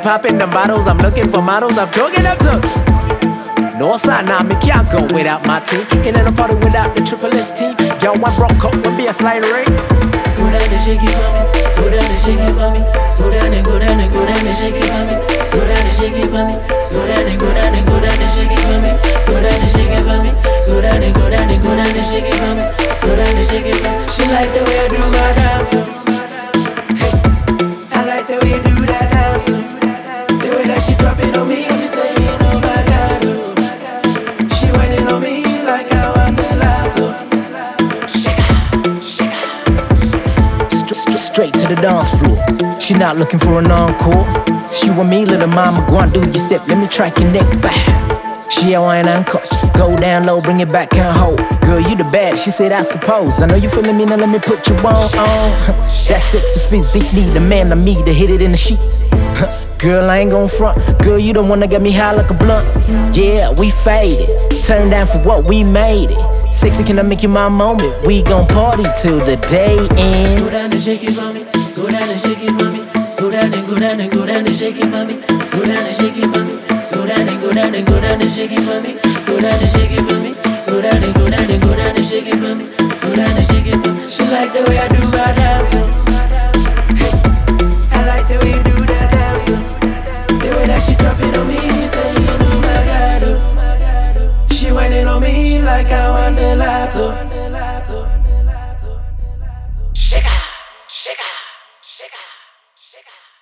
Popping the bottles, I'm looking for models, I'm talking up to Northside, nah, make y'all go without my team. In at a party without the triple S team. Yo, I broke up with me a slight ring. Go down and shake it for me, go down and shake it for me. Go down and go down and go down and shake it for me. Go down and shake it for me, go down and go down and go down and shake it for me. Go down and shake it for me, go down and go down and go down and shake it for me. Go down and shake it for me. She like the way I do my dance. I like the way you do that dance. She drop it on me and she say, oh my God, oh. She waiting on me like I want the lato. Straight to the dance floor. She not looking for an encore. She want me, little mama, go and do your step. Let me track your neck back. She a wine and cut. Go down low, bring it back and hold. Girl, you the bad, she said I suppose. I know you feeling me, now let me put you on. That sexy physique need a man like me to hit it in the sheets. Girl, I ain't gon' front. Girl, you the one that got me high like a blunt. Yeah, we faded. Turned down for what we made it. Sexy, can I make you my moment? We gon' party till the day end. Go down and shake it for me. Go down and shake it for me. Go down and go down and go down and shake it for me. Go down and shake it for me. Go down and go down and go down and shake it for me. Go down and shake it for me. Go down and go down and go down and shake it for me. Go down and shake it for me. She like the way I do my dance. Hey, I like the way you do that. The way that she drop it on me, she say, oh my God, oh. She whining on me like I want the lato. Shake her, shake her, shake her, shake her.